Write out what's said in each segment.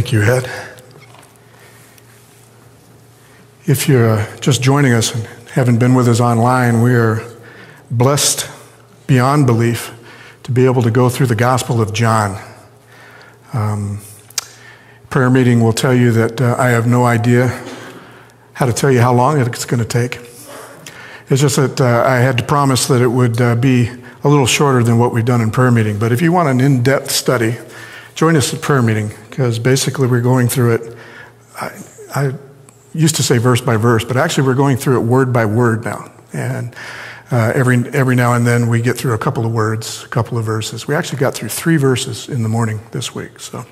think your head. If you're just joining us and haven't been with us online, we are blessed beyond belief to be able to go through the Gospel of John. Prayer meeting will tell you that I have no idea how to tell you how long it's going to take. It's just that I had to promise that it would be a little shorter than what we've done in prayer meeting. But if you want an in-depth study, join us at prayer meeting, because basically we're going through it. I used to say verse by verse, but actually we're going through it word by word now. And every now and then we get through a couple of words, a couple of verses. We actually got through 3 verses in the morning this week. So,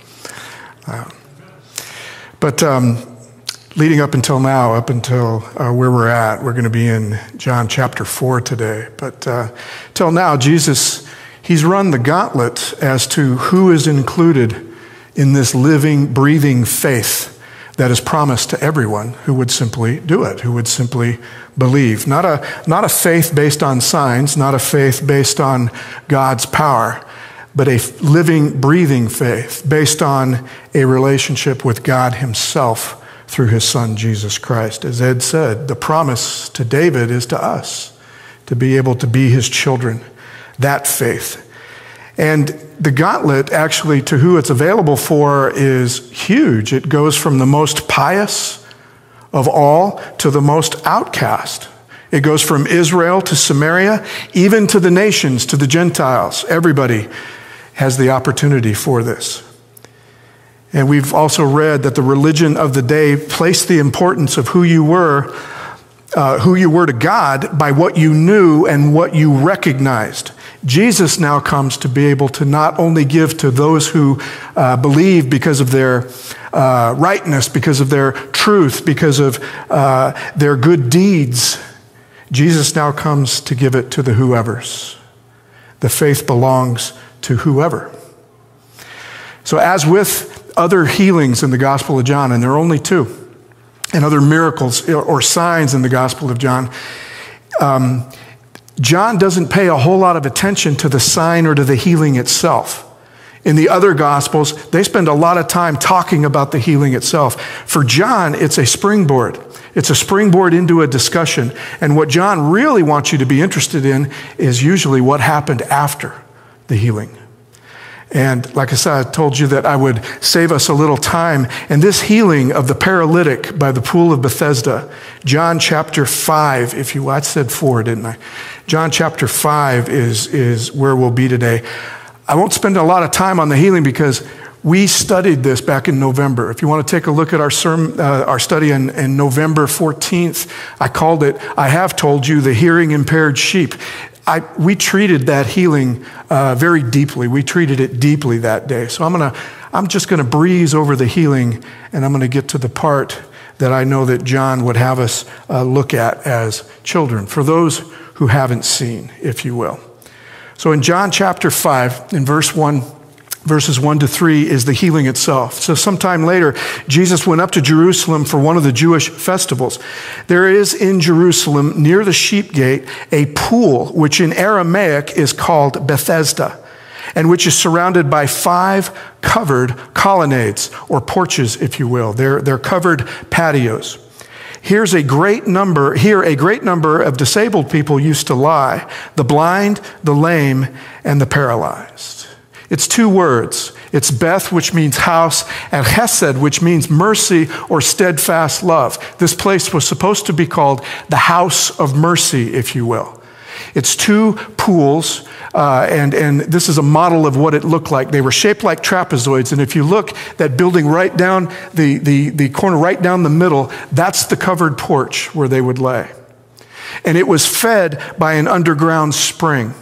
leading up until now, up until where we're at, we're going to be in John chapter 4 today. But till now, Jesus, he's run the gauntlet as to who is included in this living, breathing faith that is promised to everyone who would simply do it, who would simply believe. Not a faith based on signs, not a faith based on God's power, but a living, breathing faith based on a relationship with God himself through his son, Jesus Christ. As Ed said, the promise to David is to us, to be able to be his children, that faith. And the gauntlet, actually, to who it's available for is huge. It goes from the most pious of all to the most outcast. It goes from Israel to Samaria, even to the nations, to the Gentiles. Everybody has the opportunity for this. And we've also read that the religion of the day placed the importance of who you were to God by what you knew and what you recognized. Jesus now comes to be able to not only give to those who believe because of their rightness, because of their truth, because of their good deeds. Jesus now comes to give it to the whoever's. The faith belongs to whoever. So as with other healings in the Gospel of John, and there are only 2, and other miracles or signs in the Gospel of John, John doesn't pay a whole lot of attention to the sign or to the healing itself. In the other Gospels, they spend a lot of time talking about the healing itself. For John, it's a springboard. It's a springboard into a discussion. And what John really wants you to be interested in is usually what happened after the healing. And like I said, I told you that I would save us a little time. And this healing of the paralytic by the pool of Bethesda, John chapter 5, if you will. I said 4, didn't I? John chapter 5 is where we'll be today. I won't spend a lot of time on the healing because we studied this back in November. If you want to take a look at our study in November 14th, I called it, I have told you, the hearing impaired sheep. We treated that healing very deeply. We treated it deeply that day. So I'm just going to breeze over the healing, and I'm going to get to the part that I know that John would have us look at as children, for those who haven't seen, if you will. So in John chapter 5, in verse 1, verses 1 to 3 is the healing itself. So sometime later, Jesus went up to Jerusalem for one of the Jewish festivals. There is in Jerusalem, near the sheep gate, a pool, which in Aramaic is called Bethesda, and which is surrounded by 5 covered colonnades, or porches, if you will. They're covered patios. Here a great number of disabled people used to lie, the blind, the lame, and the paralyzed. It's 2 words. It's Beth, which means house, and Chesed, which means mercy or steadfast love. This place was supposed to be called the house of mercy, if you will. It's 2 pools, and this is a model of what it looked like. They were shaped like trapezoids, and if you look, that building right down the corner, right down the middle, that's the covered porch where they would lay. And it was fed by an underground spring.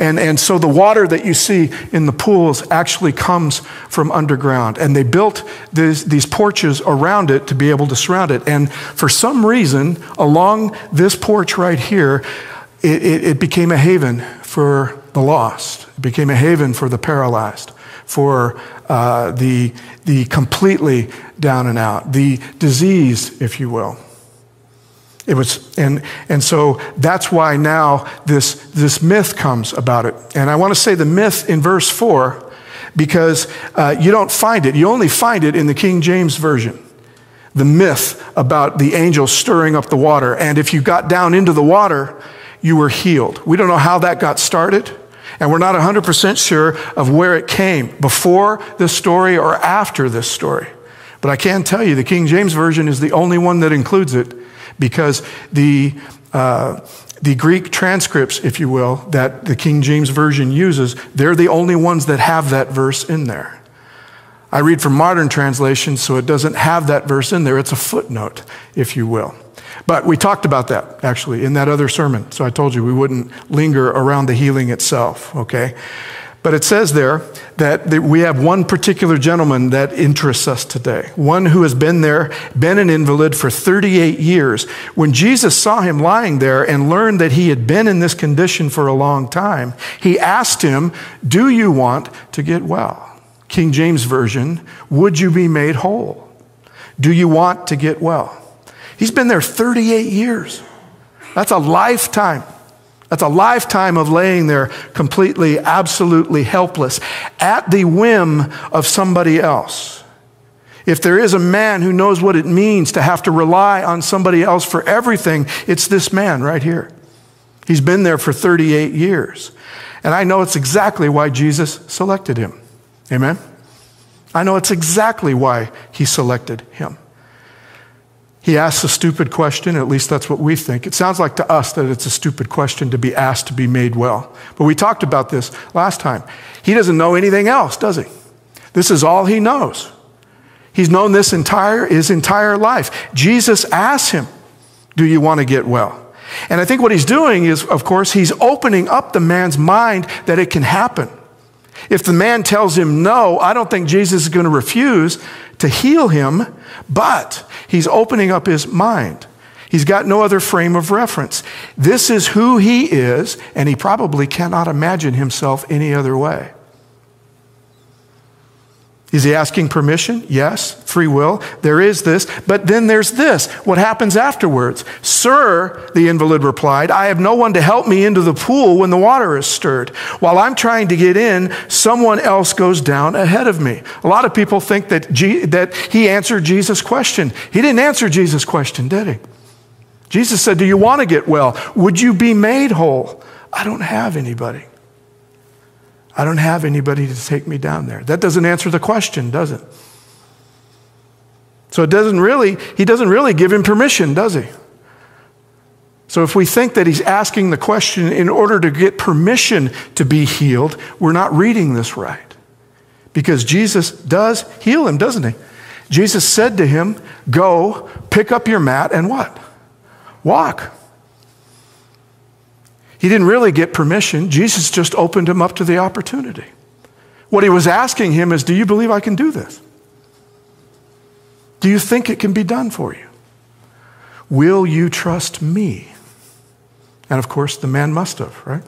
And so the water that you see in the pools actually comes from underground. And they built these porches around it to be able to surround it. And for some reason, along this porch right here, it became a haven for the lost. It became a haven for the paralyzed, for the completely down and out, the diseased, if you will. It was, and so that's why now this myth comes about it. And I want to say the myth in verse 4 because you don't find it. You only find it in the King James Version. The myth about the angel stirring up the water. And if you got down into the water, you were healed. We don't know how that got started. And we're not 100% sure of where it came, before this story or after this story. But I can tell you the King James Version is the only one that includes it, because the Greek transcripts, if you will, that the King James Version uses, they're the only ones that have that verse in there. I read from modern translations, so it doesn't have that verse in there. It's a footnote, if you will. But we talked about that, actually, in that other sermon. So I told you we wouldn't linger around the healing itself, okay? But it says there that we have one particular gentleman that interests us today, one who has been there, been an invalid for 38 years. When Jesus saw him lying there and learned that he had been in this condition for a long time, he asked him, "Do you want to get well?" King James Version, "Would you be made whole?" Do you want to get well? He's been there 38 years. That's a lifetime. That's a lifetime of laying there completely, absolutely helpless, at the whim of somebody else. If there is a man who knows what it means to have to rely on somebody else for everything, it's this man right here. He's been there for 38 years. And I know it's exactly why Jesus selected him. Amen? I know it's exactly why he selected him. He asks a stupid question, at least that's what we think. It sounds like to us that it's a stupid question to be asked to be made well. But we talked about this last time. He doesn't know anything else, does he? This is all he knows. He's known this his entire life. Jesus asks him, "Do you want to get well?" And I think what he's doing is, of course, he's opening up the man's mind that it can happen. If the man tells him no, I don't think Jesus is going to refuse to heal him, but he's opening up his mind. He's got no other frame of reference. This is who he is, and he probably cannot imagine himself any other way. Is he asking permission? Yes, free will. There is this, but then there's this. What happens afterwards? "Sir," the invalid replied, "I have no one to help me into the pool when the water is stirred. While I'm trying to get in, someone else goes down ahead of me." A lot of people think that he answered Jesus' question. He didn't answer Jesus' question, did he? Jesus said, "Do you want to get well? Would you be made whole?" "I don't have anybody. I don't have anybody to take me down there." That doesn't answer the question, does it? So he doesn't really give him permission, does he? So if we think that he's asking the question in order to get permission to be healed, we're not reading this right. Because Jesus does heal him, doesn't he? Jesus said to him, "Go, pick up your mat and what? Walk." He didn't really get permission. Jesus just opened him up to the opportunity. What he was asking him is, "Do you believe I can do this? Do you think it can be done for you? Will you trust me?" And of course, the man must have, right?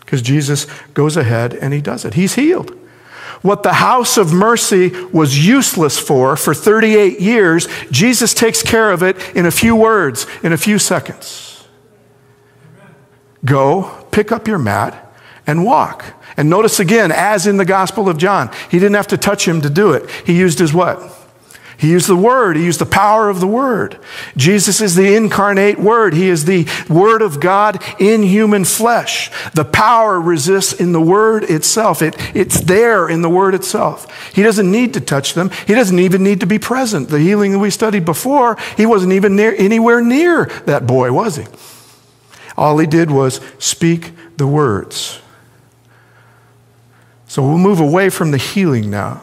Because Jesus goes ahead and he does it. He's healed. What the house of mercy was useless for 38 years, Jesus takes care of it in a few words, in a few seconds. "Go, pick up your mat, and walk." And notice again, as in the Gospel of John, he didn't have to touch him to do it. He used his what? He used the Word. He used the power of the Word. Jesus is the incarnate Word. He is the Word of God in human flesh. The power resides in the Word itself. It's there in the Word itself. He doesn't need to touch them. He doesn't even need to be present. The healing that we studied before, he wasn't even anywhere near that boy, was he? All he did was speak the words. So we'll move away from the healing now,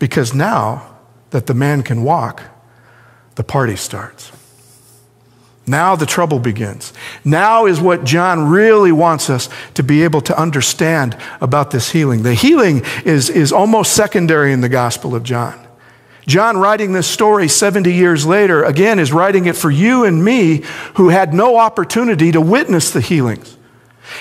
because now that the man can walk, the party starts. Now the trouble begins. Now is what John really wants us to be able to understand about this healing. The healing is almost secondary in the Gospel of John. John, writing this story 70 years later, again, is writing it for you and me who had no opportunity to witness the healings.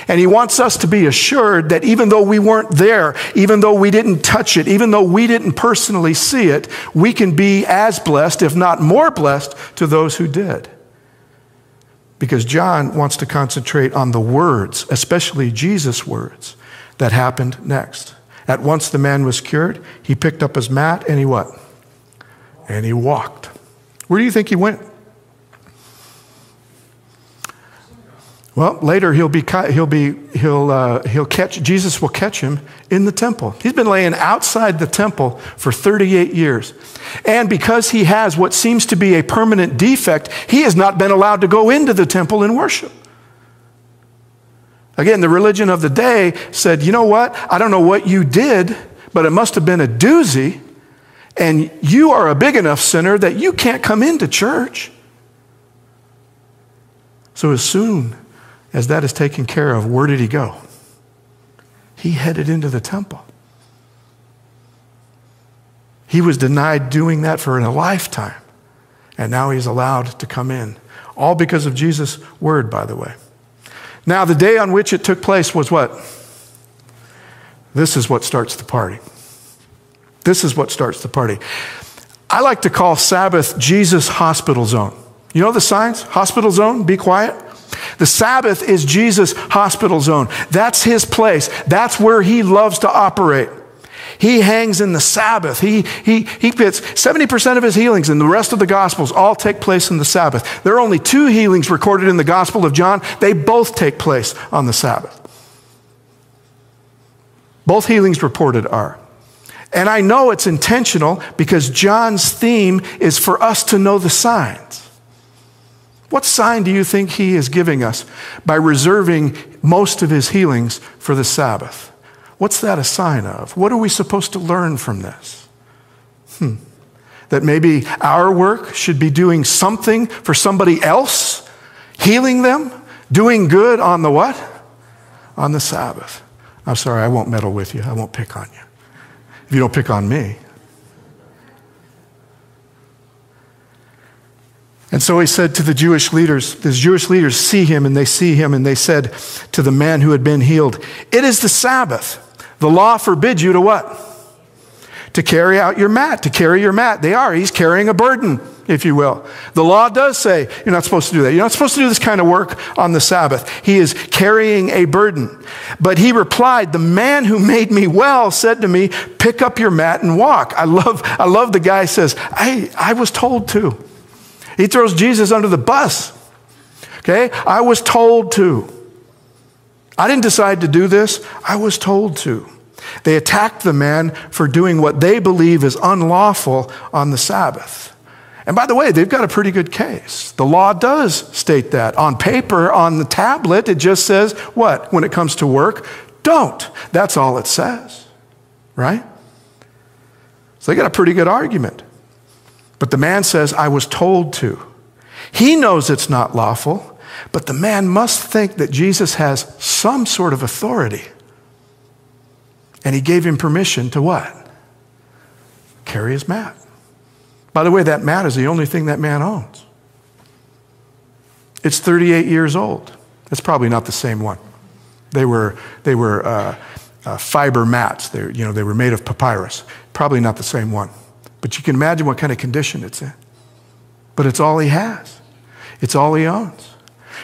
And he wants us to be assured that even though we weren't there, even though we didn't touch it, even though we didn't personally see it, we can be as blessed, if not more blessed, to those who did. Because John wants to concentrate on the words, especially Jesus' words, that happened next. At once the man was cured. He picked up his mat and he what? And he walked. Where do you think he went? Well, later Jesus will catch him in the temple. He's been laying outside the temple for 38 years. And because he has what seems to be a permanent defect, he has not been allowed to go into the temple and worship. Again, the religion of the day said, you know what? I don't know what you did, but it must have been a doozy. And you are a big enough sinner that you can't come into church. So as soon as that is taken care of, where did he go? He headed into the temple. He was denied doing that for a lifetime, and now he's allowed to come in. All because of Jesus' word, by the way. Now, the day on which it took place was what? This is what starts the party. This is what starts the party. I like to call Sabbath Jesus' hospital zone. You know the signs? Hospital zone, be quiet. The Sabbath is Jesus' hospital zone. That's his place. That's where he loves to operate. He hangs in the Sabbath. He fits 70% of his healings and the rest of the Gospels all take place in the Sabbath. There are only 2 healings recorded in the Gospel of John. They both take place on the Sabbath. Both healings reported are. And I know it's intentional because John's theme is for us to know the signs. What sign do you think he is giving us by reserving most of his healings for the Sabbath? What's that a sign of? What are we supposed to learn from this? That maybe our work should be doing something for somebody else, healing them, doing good on the what? On the Sabbath. I'm sorry, I won't meddle with you. I won't pick on you. If you don't pick on me. And so he said to the Jewish leaders, see him and they see him and they said to the man who had been healed, it is the Sabbath. The law forbids you to what? To carry out your mat, to carry your mat. They are, he's carrying a burden, if you will. The law does say you're not supposed to do that. You're not supposed to do this kind of work on the Sabbath. He is carrying a burden. But he replied, the man who made me well said to me, pick up your mat and walk. I love the guy says, I was told to. He throws Jesus under the bus. Okay? I was told to. I didn't decide to do this. I was told to. They attacked the man for doing what they believe is unlawful on the Sabbath. And by the way, they've got a pretty good case. The law does state that. On paper, on the tablet, it just says what? When it comes to work, don't. That's all it says. Right? So they got a pretty good argument. But the man says, I was told to. He knows it's not lawful, but the man must think that Jesus has some sort of authority. And he gave him permission to what? Carry his mat. By the way, that mat is the only thing that man owns. It's 38 years old. It's probably not the same one. They were fiber mats. They were made of papyrus. Probably not the same one. But you can imagine what kind of condition it's in. But it's all he has. It's all he owns.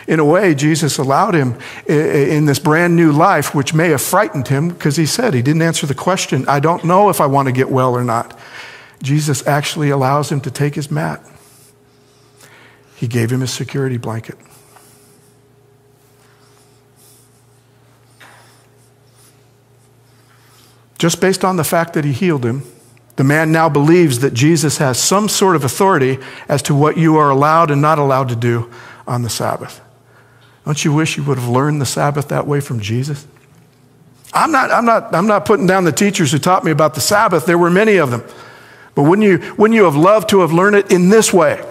In a way, Jesus allowed him in this brand new life, which may have frightened him because he said he didn't answer the question, I don't know if I want to get well or not. Jesus actually allows him to take his mat. He gave him his security blanket. Just based on the fact that he healed him, the man now believes that Jesus has some sort of authority as to what you are allowed and not allowed to do on the Sabbath. Don't you wish you would have learned the Sabbath that way from Jesus? I'm not putting down the teachers who taught me about the Sabbath. There were many of them. But wouldn't you have loved to have learned it in this way?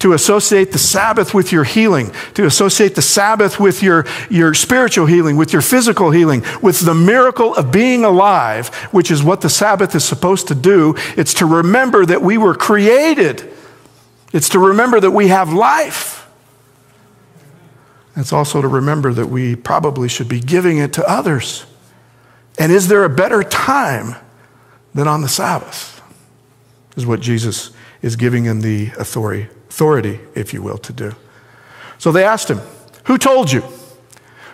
To associate the Sabbath with your healing, to associate the Sabbath with your spiritual healing, with your physical healing, with the miracle of being alive, which is what the Sabbath is supposed to do. It's to remember that we were created. It's to remember that we have life. It's also to remember that we probably should be giving it to others. And is there a better time than on the Sabbath? This is what Jesus is giving him the authority, if you will, to do. So they asked him, who told you?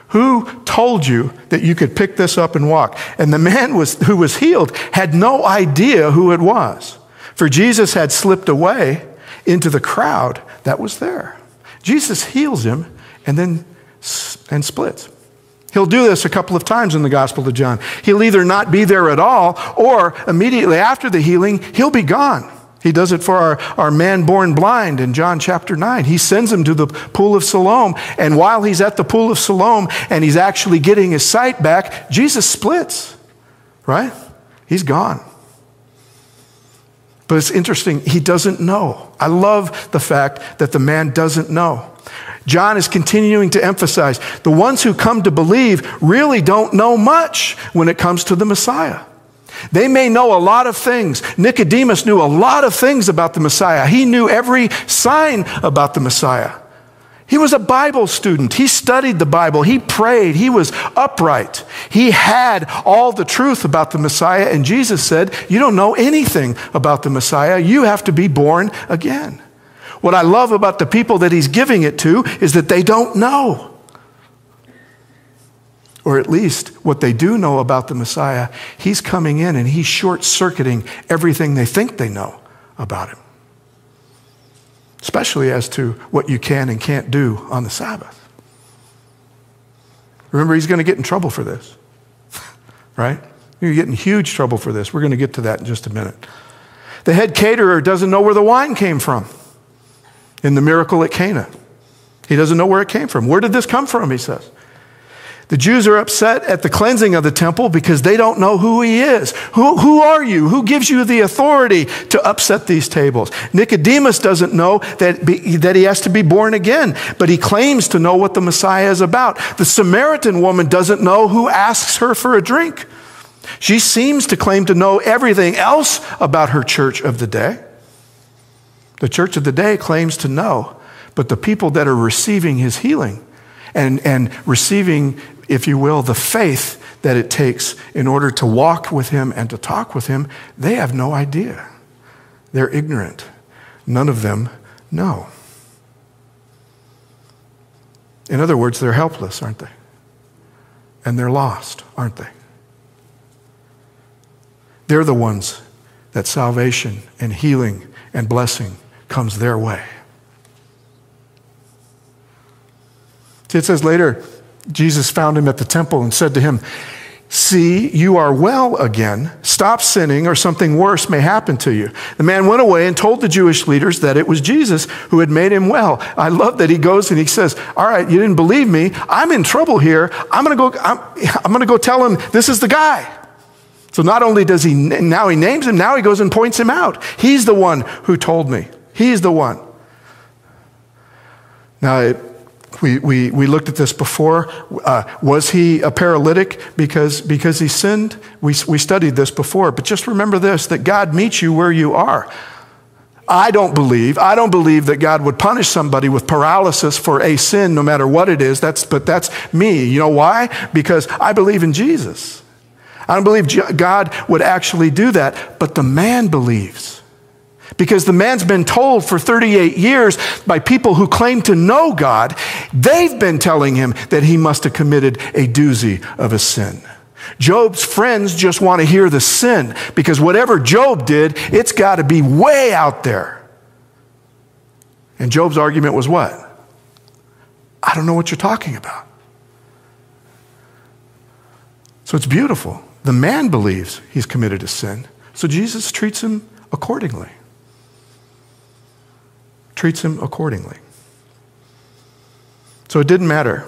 Who told you that you could pick this up and walk? And the man who was healed had no idea who it was, for Jesus had slipped away into the crowd that was there. Jesus heals him and splits. He'll do this a couple of times in the Gospel of John. He'll either not be there at all, or immediately after the healing, he'll be gone. He does it for our man born blind in John chapter 9. He sends him to the pool of Siloam, and while he's at the pool of Siloam and he's actually getting his sight back, Jesus splits, right? He's gone. But it's interesting, he doesn't know. I love the fact that the man doesn't know. John is continuing to emphasize, the ones who come to believe really don't know much when it comes to the Messiah. They may know a lot of things. Nicodemus knew a lot of things about the Messiah. He knew every sign about the Messiah. He was a Bible student. He studied the Bible. He prayed. He was upright. He had all the truth about the Messiah, and Jesus said, you don't know anything about the Messiah. You have to be born again. What I love about the people that he's giving it to is that they don't know. Or at least what they do know about the Messiah, he's coming in and he's short-circuiting everything they think they know about him. Especially as to what you can and can't do on the Sabbath. Remember, he's going to get in trouble for this, right? You're getting huge trouble for this. We're going to get to that in just a minute. The head caterer doesn't know where the wine came from in the miracle at Cana. He doesn't know where it came from. Where did this come from, he says. The Jews are upset at the cleansing of the temple because they don't know who he is. Who are you? Who gives you the authority to upset these tables? Nicodemus doesn't know that he has to be born again, but he claims to know what the Messiah is about. The Samaritan woman doesn't know who asks her for a drink. She seems to claim to know everything else about her church of the day. The church of the day claims to know, but the people that are receiving his healing and receiving, if you will, the faith that it takes in order to walk with him and to talk with him, they have no idea. They're ignorant. None of them know. In other words, they're helpless, aren't they? And they're lost, aren't they? They're the ones that salvation and healing and blessing comes their way. It says later, Jesus found him at the temple and said to him, see, you are well again. Stop sinning, or something worse may happen to you. The man went away and told the Jewish leaders that it was Jesus who had made him well. I love that he goes and he says, all right, you didn't believe me. I'm in trouble here. I'm going to go tell him this is the guy. So not only does he, now he names him, now he goes and points him out. He's the one who told me. He's the one. Now, we looked at this before. Was he a paralytic because he sinned? We studied this before, but just remember this, that God meets you where you are. I don't believe that God would punish somebody with paralysis for a sin, no matter what it is. But that's me. You know why? Because I believe in Jesus. I don't believe God would actually do that, but the man believes. Because the man's been told for 38 years by people who claim to know God, they've been telling him that he must have committed a doozy of a sin. Job's friends just want to hear the sin, because whatever Job did, it's got to be way out there. And Job's argument was what? I don't know what you're talking about. So it's beautiful. The man believes he's committed a sin, so Jesus treats him accordingly. So it didn't matter.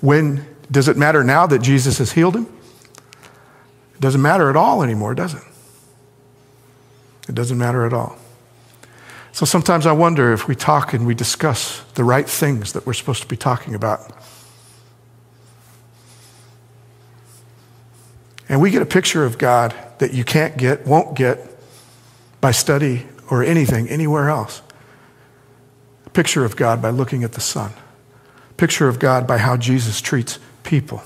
When does it matter now that Jesus has healed him? It doesn't matter at all anymore, does it? It doesn't matter at all. So sometimes I wonder if we talk and we discuss the right things that we're supposed to be talking about. And we get a picture of God that you can't get, won't get, by study or anything, anywhere else. Picture of God by looking at the Son. Picture of God by how Jesus treats people.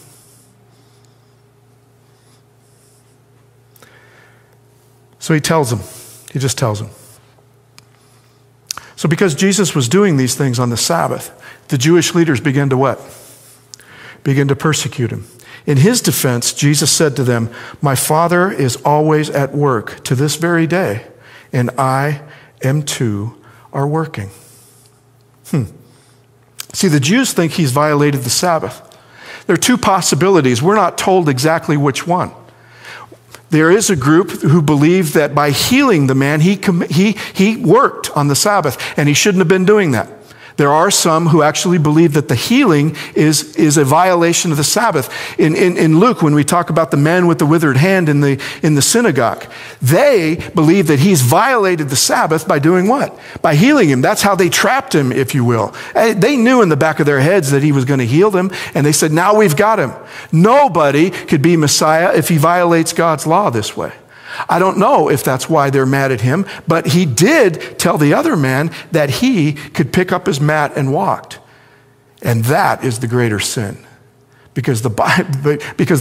So he tells them. He just tells them. So because Jesus was doing these things on the Sabbath, the Jewish leaders began to what? begin to persecute him. In his defense, Jesus said to them, "My Father is always at work to this very day, and I am too are working." See, the Jews think he's violated the Sabbath. There are two possibilities. We're not told exactly which one. There is a group who believe that by healing the man, he worked on the Sabbath, and he shouldn't have been doing that. There are some who actually believe that the healing is a violation of the Sabbath. In Luke, when we talk about the man with the withered hand in the synagogue, they believe that he's violated the Sabbath by doing what? By healing him. That's how they trapped him, if you will. They knew in the back of their heads that he was going to heal them, and they said, now we've got him. Nobody could be Messiah if he violates God's law this way. I don't know if that's why they're mad at him, but he did tell the other man that he could pick up his mat and walked. And that is the greater sin. Because the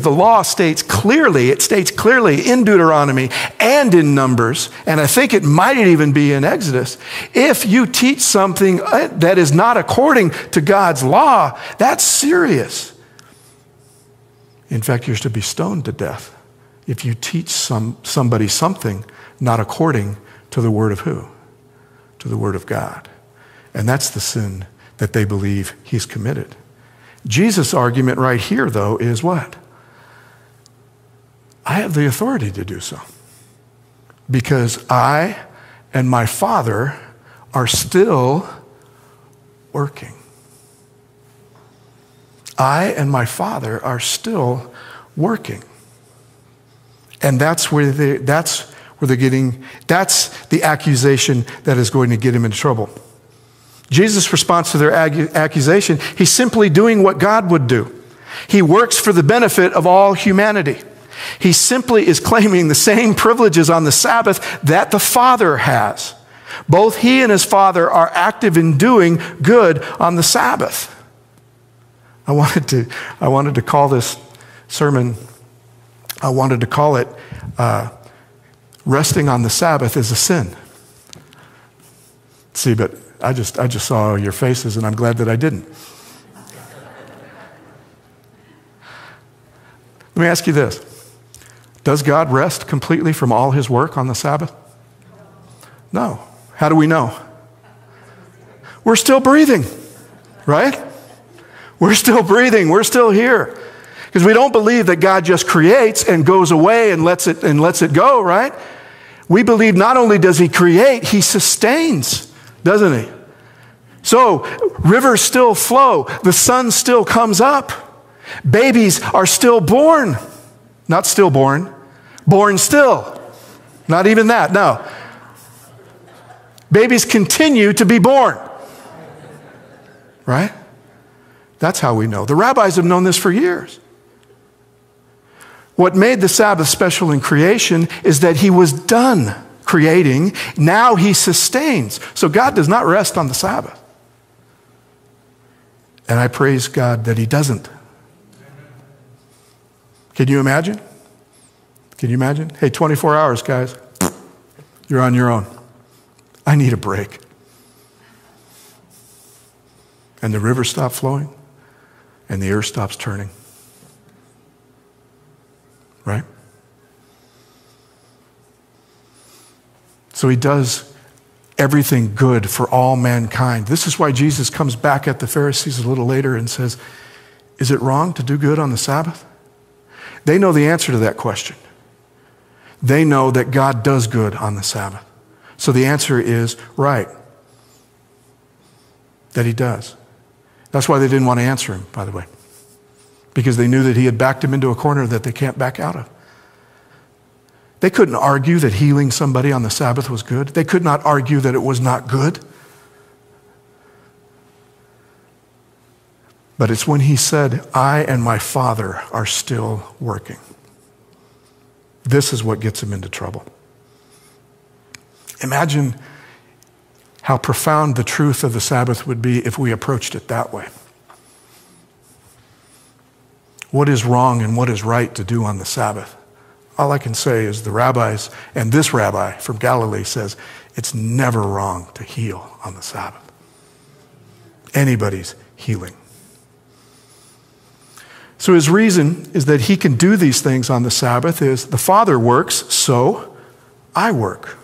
law states clearly, it states clearly in Deuteronomy and in Numbers, and I think it might even be in Exodus, if you teach something that is not according to God's law, that's serious. In fact, you're to be stoned to death if you teach somebody something not according to the word of who? To the word of God. And that's the sin that they believe he's committed. Jesus' argument right here, though, is what? I have the authority to do so because I and my Father are still working. I and my Father are still working. And that's the accusation that is going to get him in trouble. Jesus' response to their accusation, he's simply doing what God would do. He works for the benefit of all humanity. He simply is claiming the same privileges on the Sabbath that the Father has. Both he and his Father are active in doing good on the Sabbath. I wanted to call this sermon, I wanted to call it, resting on the Sabbath is a sin. See, but I just saw your faces, and I'm glad that I didn't. Let me ask you this. Does God rest completely from all his work on the Sabbath? No. How do we know? We're still breathing, right? We're still breathing. We're still here. Because we don't believe that God just creates and goes away and lets it go, right? We believe not only does he create, he sustains, doesn't he? So rivers still flow. The sun still comes up. Babies are still born. Not stillborn. Born still. Not even that, no. Babies continue to be born. Right? That's how we know. The rabbis have known this for years. What made the Sabbath special in creation is that he was done creating. Now he sustains. So God does not rest on the Sabbath. And I praise God that he doesn't. Can you imagine? Can you imagine? Hey, 24 hours, guys. You're on your own. I need a break. And the river stopped flowing, and the earth stops turning. Right? So he does everything good for all mankind. This is why Jesus comes back at the Pharisees a little later and says, is it wrong to do good on the Sabbath? They know the answer to that question. They know that God does good on the Sabbath. So the answer is right, that he does. That's why they didn't want to answer him, by the way, because they knew that he had backed him into a corner that they can't back out of. They couldn't argue that healing somebody on the Sabbath was good. They could not argue that it was not good. But it's when he said, I and my Father are still working. This is what gets him into trouble. Imagine how profound the truth of the Sabbath would be if we approached it that way. What is wrong and what is right to do on the Sabbath? All I can say is the rabbis, and this rabbi from Galilee says, it's never wrong to heal on the Sabbath. Anybody's healing. So his reason is that he can do these things on the Sabbath is the Father works, so I work.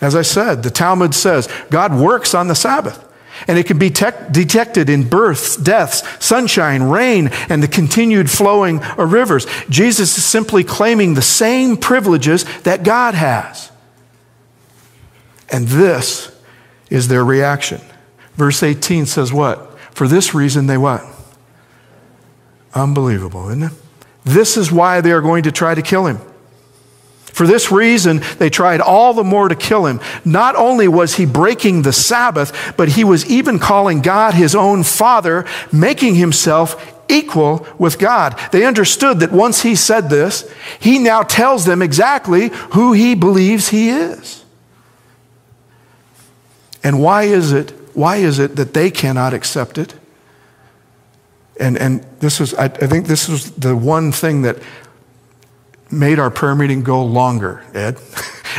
As I said, the Talmud says, God works on the Sabbath. And it can be detected in births, deaths, sunshine, rain, and the continued flowing of rivers. Jesus is simply claiming the same privileges that God has. And this is their reaction. Verse 18 says what? For this reason they what? Unbelievable, isn't it? This is why they are going to try to kill him. For this reason, they tried all the more to kill him. Not only was he breaking the Sabbath, but he was even calling God his own Father, making himself equal with God. They understood that once he said this, he now tells them exactly who he believes he is. And why is it that they cannot accept it? And this is, I think this is the one thing that made our prayer meeting go longer, Ed,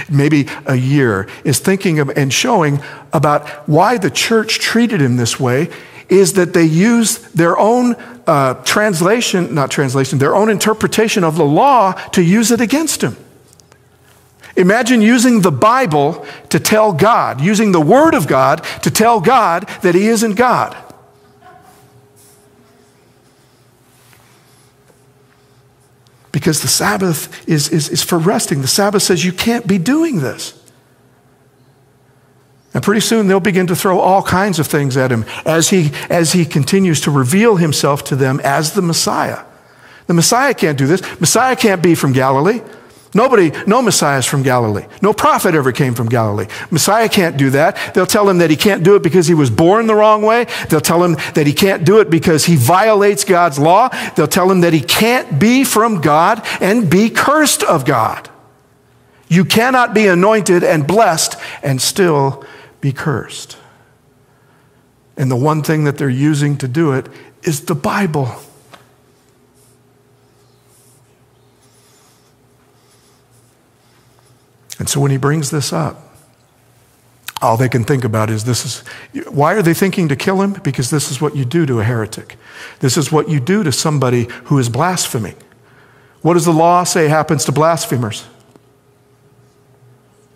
maybe a year, is thinking of and showing about why the church treated him this way is that they used their own their own interpretation of the law to use it against him. Imagine using the Bible to tell God, using the Word of God to tell God that he isn't God. Because the Sabbath is for resting. The Sabbath says you can't be doing this. And pretty soon they'll begin to throw all kinds of things at him as he continues to reveal himself to them as the Messiah. The Messiah can't do this. Messiah can't be from Galilee. No Messiah is from Galilee. No prophet ever came from Galilee. Messiah can't do that. They'll tell him that he can't do it because he was born the wrong way. They'll tell him that he can't do it because he violates God's law. They'll tell him that he can't be from God and be cursed of God. You cannot be anointed and blessed and still be cursed. And the one thing that they're using to do it is the Bible. And so when he brings this up, all they can think about is why are they thinking to kill him? Because this is what you do to a heretic. This is what you do to somebody who is blaspheming. What does the law say happens to blasphemers?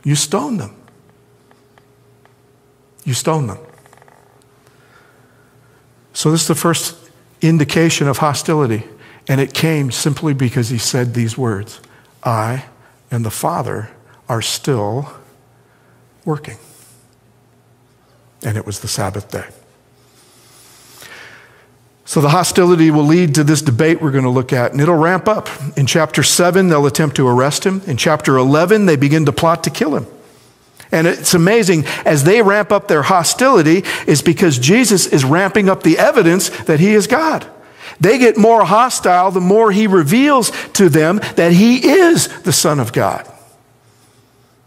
You stone them. You stone them. So this is the first indication of hostility. And it came simply because he said these words, I and the Father are still working. And it was the Sabbath day. So the hostility will lead to this debate we're going to look at, and it'll ramp up. In chapter 7, they'll attempt to arrest him. In chapter 11, they begin to plot to kill him. And it's amazing, as they ramp up their hostility, is because Jesus is ramping up the evidence that he is God. They get more hostile the more he reveals to them that he is the Son of God.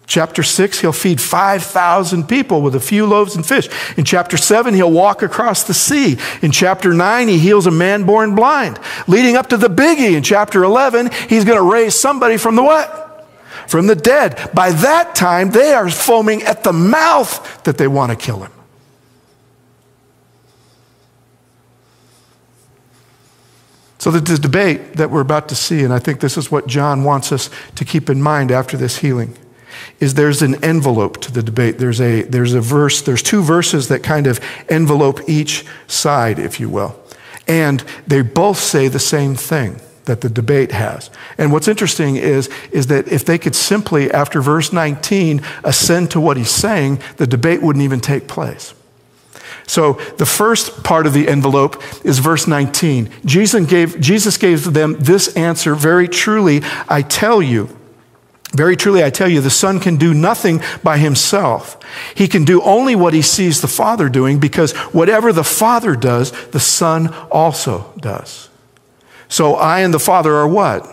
Chapter 6, he'll feed 5,000 people with a few loaves and fish. In chapter 7, he'll walk across the sea. In chapter 9, he heals a man born blind. Leading up to the biggie in chapter 11, he's going to raise somebody from the what? From the dead. By that time, they are foaming at the mouth that they want to kill him. So the debate that we're about to see, and I think this is what John wants us to keep in mind after this healing, is there's an envelope to the debate. There's a verse, there's two verses that kind of envelope each side, if you will. And they both say the same thing that the debate has. And what's interesting is that if they could simply, after verse 19, ascend to what he's saying, the debate wouldn't even take place. So the first part of the envelope is verse 19. Jesus gave them this answer, very truly, I tell you, the Son can do nothing by himself. He can do only what he sees the Father doing, because whatever the Father does, the Son also does. So I and the Father are what?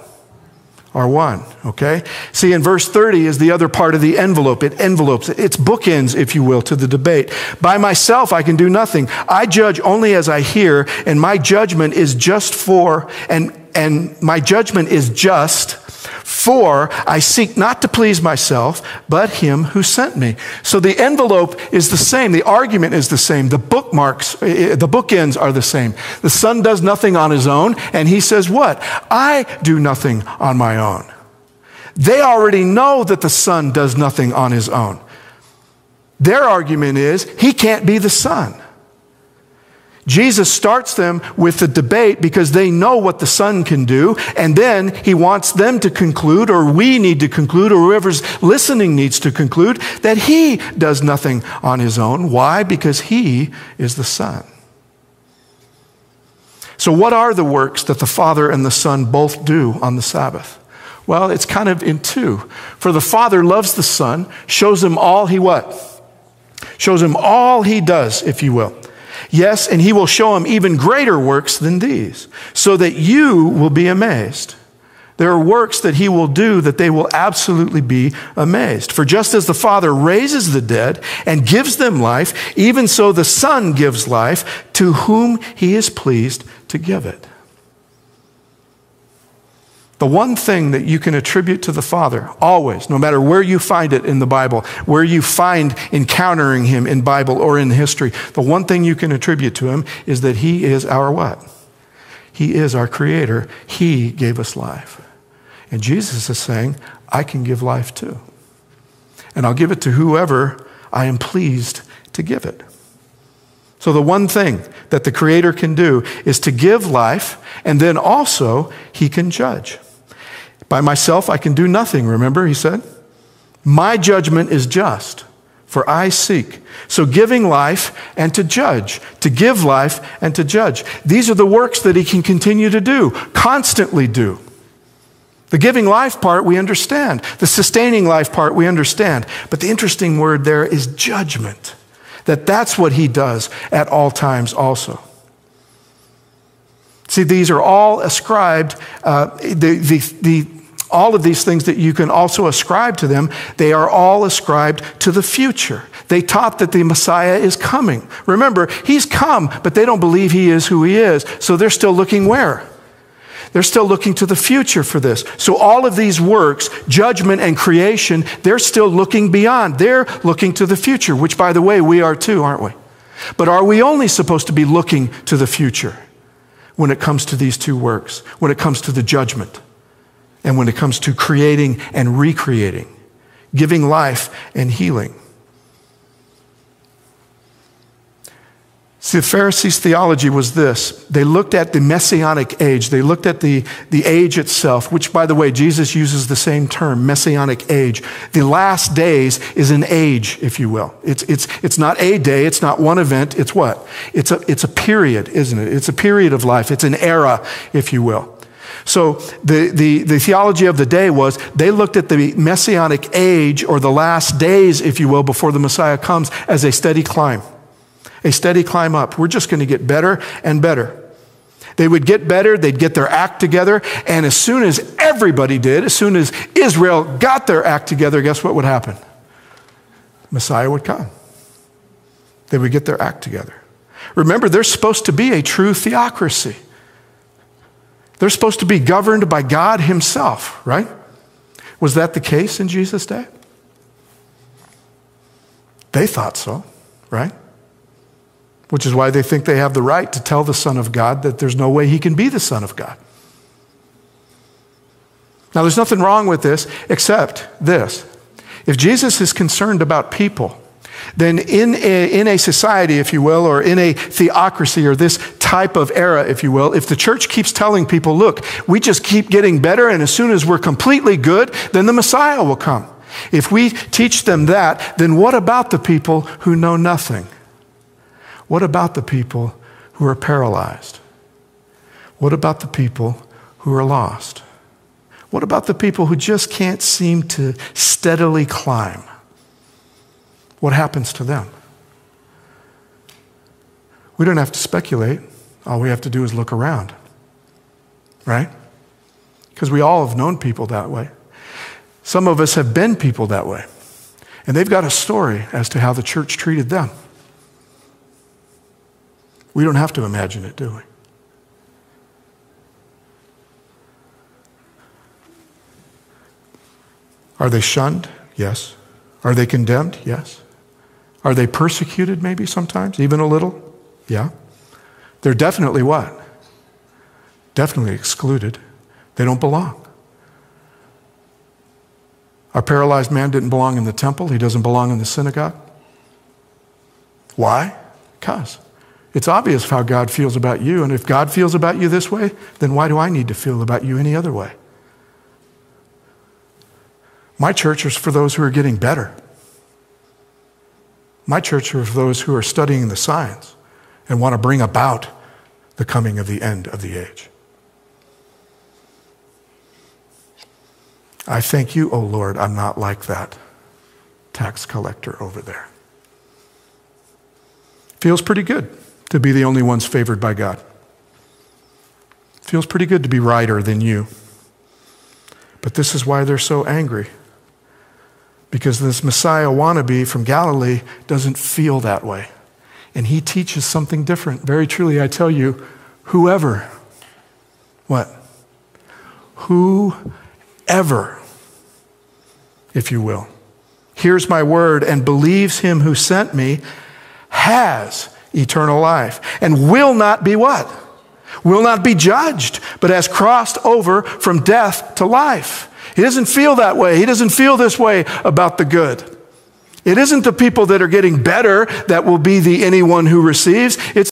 Are one, okay? See, in verse 30 is the other part of the envelope. It envelopes, it's bookends, if you will, to the debate. By myself, I can do nothing. I judge only as I hear, and my judgment is just For I seek not to please myself, but him who sent me. So the envelope is the same. The argument is the same. The bookmarks, the bookends are the same. The son does nothing on his own, and he says what? I do nothing on my own. They already know that the son does nothing on his own. Their argument is he can't be the son. Jesus starts them with the debate because they know what the son can do, and then he wants them to conclude, or we need to conclude, or whoever's listening needs to conclude, that he does nothing on his own. Why? Because he is the son. So what are the works that the Father and the Son both do on the Sabbath? Well, it's kind of in two. For the Father loves the Son, shows him all he what? Shows him all he does, if you will. Yes, and he will show him even greater works than these, so that you will be amazed. There are works that he will do that they will absolutely be amazed. For just as the Father raises the dead and gives them life, even so the Son gives life to whom he is pleased to give it. The one thing that you can attribute to the Father, always, no matter where you find it in the Bible, where you find encountering him in Bible or in history, the one thing you can attribute to him is that he is our what? He is our creator. He gave us life. And Jesus is saying, I can give life too. And I'll give it to whoever I am pleased to give it. So the one thing that the Creator can do is to give life, and then also he can judge. By myself I can do nothing, remember he said? My judgment is just, for I seek. So giving life and to judge, to give life and to judge. These are the works that he can continue to do, constantly do. The giving life part we understand. The sustaining life part we understand. But the interesting word there is judgment. That's what he does at all times also. See, these are all ascribed, all of these things that you can also ascribe to them, they are all ascribed to the future. They taught that the Messiah is coming. Remember, he's come, but they don't believe he is who he is, so they're still looking where? They're still looking to the future for this. So all of these works, judgment and creation, they're still looking beyond. They're looking to the future, which, by the way, we are too, aren't we? But are we only supposed to be looking to the future when it comes to these two works, when it comes to the judgment, and when it comes to creating and recreating, giving life and healing? See, the Pharisees' theology was this. They looked at the messianic age. They looked at the age itself, which, by the way, Jesus uses the same term, messianic age. The last days is an age, if you will. It's not a day. It's not one event. It's what? It's a period, isn't it? It's a period of life. It's an era, if you will. So the theology of the day was they looked at the messianic age, or the last days, if you will, before the Messiah comes, as a steady climb. A steady climb up. We're just going to get better and better. They would get better. They'd get their act together. And as soon as everybody did, as soon as Israel got their act together, guess what would happen? Messiah would come. They would get their act together. Remember, there's supposed to be a true theocracy. They're supposed to be governed by God himself, right? Was that the case in Jesus' day? They thought so, right? Which is why they think they have the right to tell the Son of God that there's no way he can be the Son of God. Now, there's nothing wrong with this except this. If Jesus is concerned about people, then in a society, if you will, or in a theocracy, or this type of era, if you will, if the church keeps telling people, look, we just keep getting better, and as soon as we're completely good, then the Messiah will come. If we teach them that, then what about the people who know nothing? What about the people who are paralyzed? What about the people who are lost? What about the people who just can't seem to steadily climb? What happens to them? We don't have to speculate. All we have to do is look around, right? Because we all have known people that way. Some of us have been people that way. And they've got a story as to how the church treated them. We don't have to imagine it, do we? Are they shunned? Yes. Are they condemned? Yes. Are they persecuted maybe sometimes, even a little? Yeah. They're definitely what? Definitely excluded. They don't belong. Our paralyzed man didn't belong in the temple. He doesn't belong in the synagogue. Why? Because it's obvious how God feels about you. And if God feels about you this way, then why do I need to feel about you any other way? My church is for those who are getting better. My church is for those who are studying the signs and want to bring about the coming of the end of the age. I thank you, O Lord, I'm not like that tax collector over there. Feels pretty good to be the only ones favored by God. Feels pretty good to be righter than you. But this is why they're so angry. Because this Messiah wannabe from Galilee doesn't feel that way. And he teaches something different. Very truly, I tell you, whoever, what? Whoever, if you will, hears my word and believes him who sent me has eternal life and will not be what? Will not be judged, but has crossed over from death to life. He doesn't feel that way. He doesn't feel this way about the good. It isn't the people that are getting better that will be the anyone who receives. It's